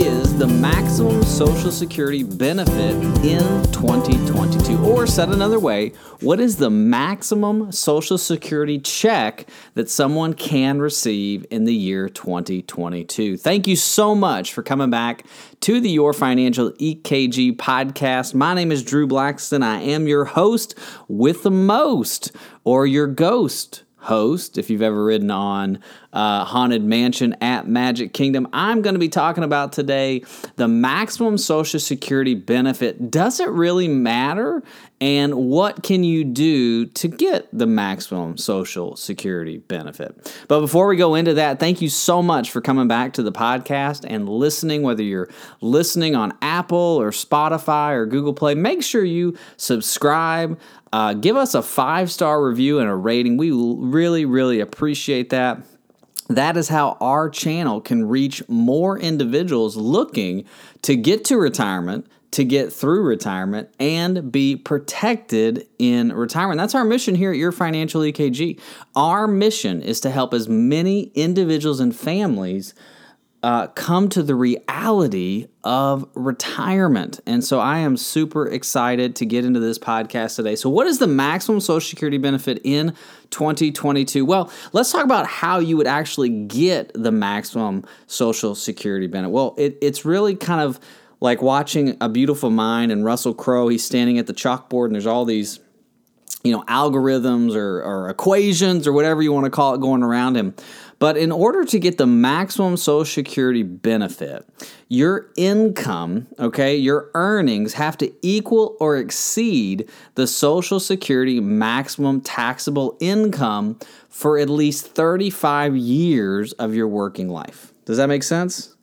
is the maximum Social Security benefit in 2022? Or said another way, what is the maximum Social Security check that someone can receive in the year 2022? Thank you so much for coming back to the Your Financial EKG podcast. My name is Drew Blackston. I am your host with the most, or your ghost host, if you've ever ridden on Haunted Mansion at Magic Kingdom. I'm going to be talking about today the maximum Social Security benefit. Does it really matter? And what can you do to get the maximum Social Security benefit? But before we go into that, thank you so much for coming back to the podcast and listening, whether you're listening on Apple or Spotify or Google Play. Make sure you subscribe. Give us a 5-star review and a rating. We really, really appreciate that. That is how our channel can reach more individuals looking to get to retirement, to get through retirement, and be protected in retirement. That's our mission here at Your Financial EKG. Our mission is to help as many individuals and families come to the reality of retirement. And so I am super excited to get into this podcast today. So what is the maximum Social Security benefit in 2022? Well, let's talk about how you would actually get the maximum Social Security benefit. Well, it's really kind of like watching A Beautiful Mind and Russell Crowe. He's standing at the chalkboard and there's all these, algorithms or equations or whatever you want to call it going around him. But in order to get the maximum Social Security benefit, your income, your earnings have to equal or exceed the Social Security maximum taxable income for at least 35 years of your working life. Does that make sense?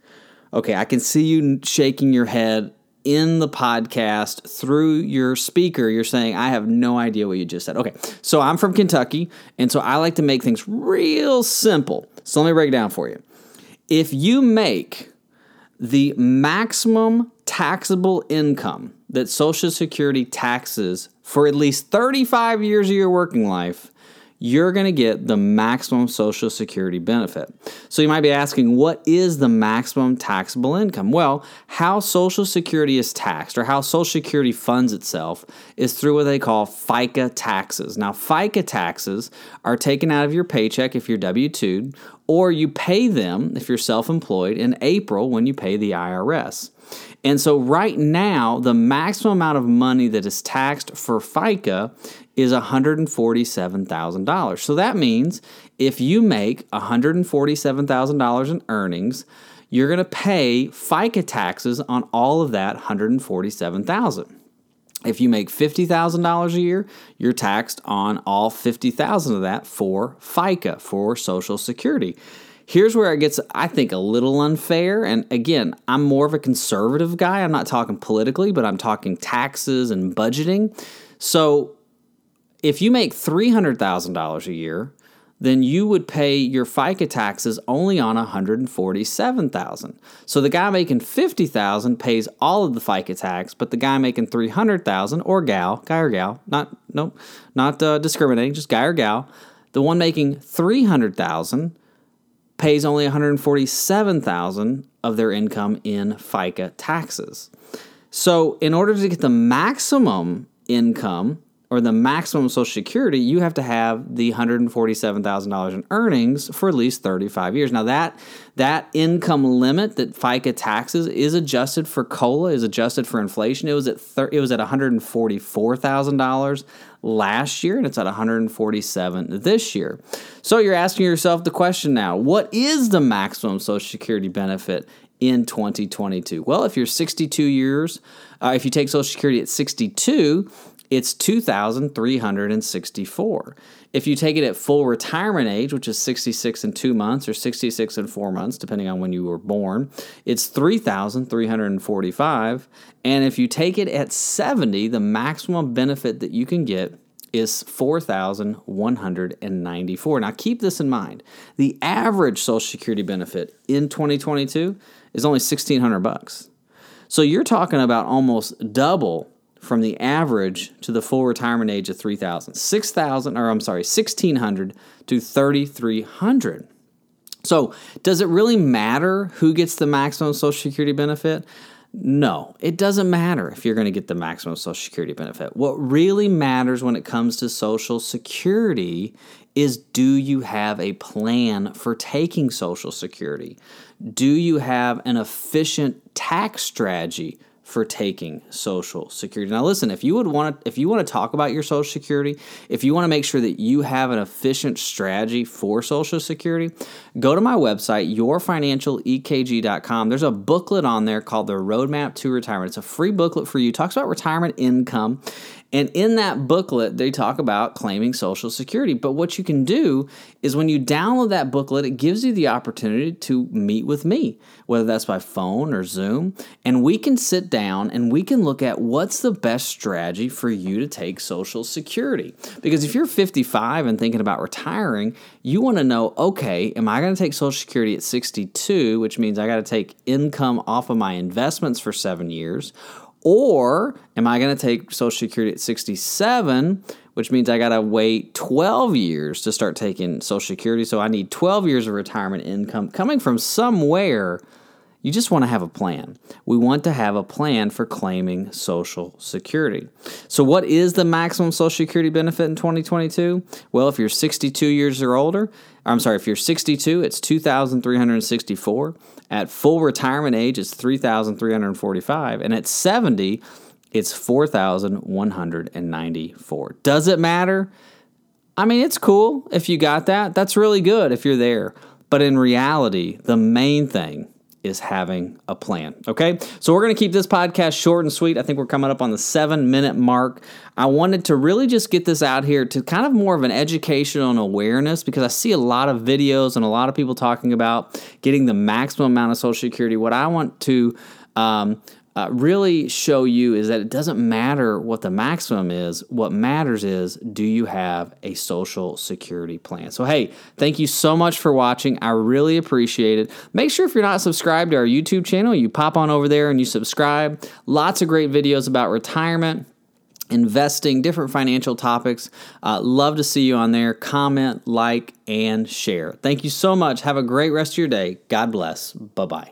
Okay, I can see you shaking your head in the podcast through your speaker. You're saying, I have no idea what you just said. Okay, so I'm from Kentucky, and so I like to make things real simple. So let me break it down for you. If you make the maximum taxable income that Social Security taxes for at least 35 years of your working life, you're going to get the maximum Social Security benefit. So you might be asking, what is the maximum taxable income? Well, how Social Security is taxed, or how Social Security funds itself, is through what they call FICA taxes. Now, FICA taxes are taken out of your paycheck if you're W-2'd, or you pay them if you're self-employed in April when you pay the IRS. And so right now, the maximum amount of money that is taxed for FICA is $147,000. So that means if you make $147,000 in earnings, you're going to pay FICA taxes on all of that $147,000. If you make $50,000 a year, you're taxed on all $50,000 of that for FICA, for Social Security. Here's where it gets, I think, a little unfair. And again, I'm more of a conservative guy. I'm not talking politically, but I'm talking taxes and budgeting. So if you make $300,000 a year, then you would pay your FICA taxes only on $147,000. So the guy making $50,000 pays all of the FICA tax, but the guy making $300,000, or gal, guy or gal, discriminating, just guy or gal, the one making $300,000 pays only $147,000 of their income in FICA taxes. So in order to get the maximum income or the maximum Social Security, you have to have the $147,000 in earnings for at least 35 years. Now that income limit that FICA taxes is adjusted for COLA, is adjusted for inflation. It was at $144,000 last year, and it's at $147,000 this year. So you're asking yourself the question now, what is the maximum Social Security benefit in 2022? Well, if you're 62 years, if you take Social Security at 62, it's $2,364. If you take it at full retirement age, which is 66 and 2 months or 66 and 4 months, depending on when you were born, it's $3,345. And if you take it at 70, the maximum benefit that you can get is $4,194. Now keep this in mind. The average Social Security benefit in 2022 is only $1,600. So you're talking about almost double from the average to the full retirement age of 1,600 to 3,300. So does it really matter who gets the maximum Social Security benefit? No, it doesn't matter if you're going to get the maximum Social Security benefit. What really matters when it comes to Social Security is, do you have a plan for taking Social Security? Do you have an efficient tax strategy for taking Social Security? Now listen, if you want to talk about your Social Security, if you want to make sure that you have an efficient strategy for Social Security, go to my website, yourfinancialekg.com. There's a booklet on there called The Roadmap to Retirement. It's a free booklet for you. It talks about retirement income. And in that booklet, they talk about claiming Social Security. But what you can do is, when you download that booklet, it gives you the opportunity to meet with me, whether that's by phone or Zoom. And we can sit down and we can look at what's the best strategy for you to take Social Security. Because if you're 55 and thinking about retiring, you want to know, okay, am I going to take Social Security at 62, which means I got to take income off of my investments for 7 years? Or am I going to take Social Security at 67, which means I got to wait 12 years to start taking Social Security? So I need 12 years of retirement income coming from somewhere. You just want to have a plan. We want to have a plan for claiming Social Security. So what is the maximum Social Security benefit in 2022? Well, if you're 62 years or older, if you're 62, it's $2,364. At full retirement age, it's $3,345. And at 70, it's $4,194. Does it matter? I mean, it's cool if you got that. That's really good if you're there. But in reality, the main thing is having a plan, okay? So we're going to keep this podcast short and sweet. I think we're coming up on the 7-minute mark. I wanted to really just get this out here to kind of more of an educational and awareness, because I see a lot of videos and a lot of people talking about getting the maximum amount of Social Security. What I want to really show you is that it doesn't matter what the maximum is. What matters is, do you have a Social Security plan? So, hey, thank you so much for watching. I really appreciate it. Make sure, if you're not subscribed to our YouTube channel, you pop on over there and you subscribe. Lots of great videos about retirement, investing, different financial topics. Love to see you on there. Comment, like, and share. Thank you so much. Have a great rest of your day. God bless. Bye-bye.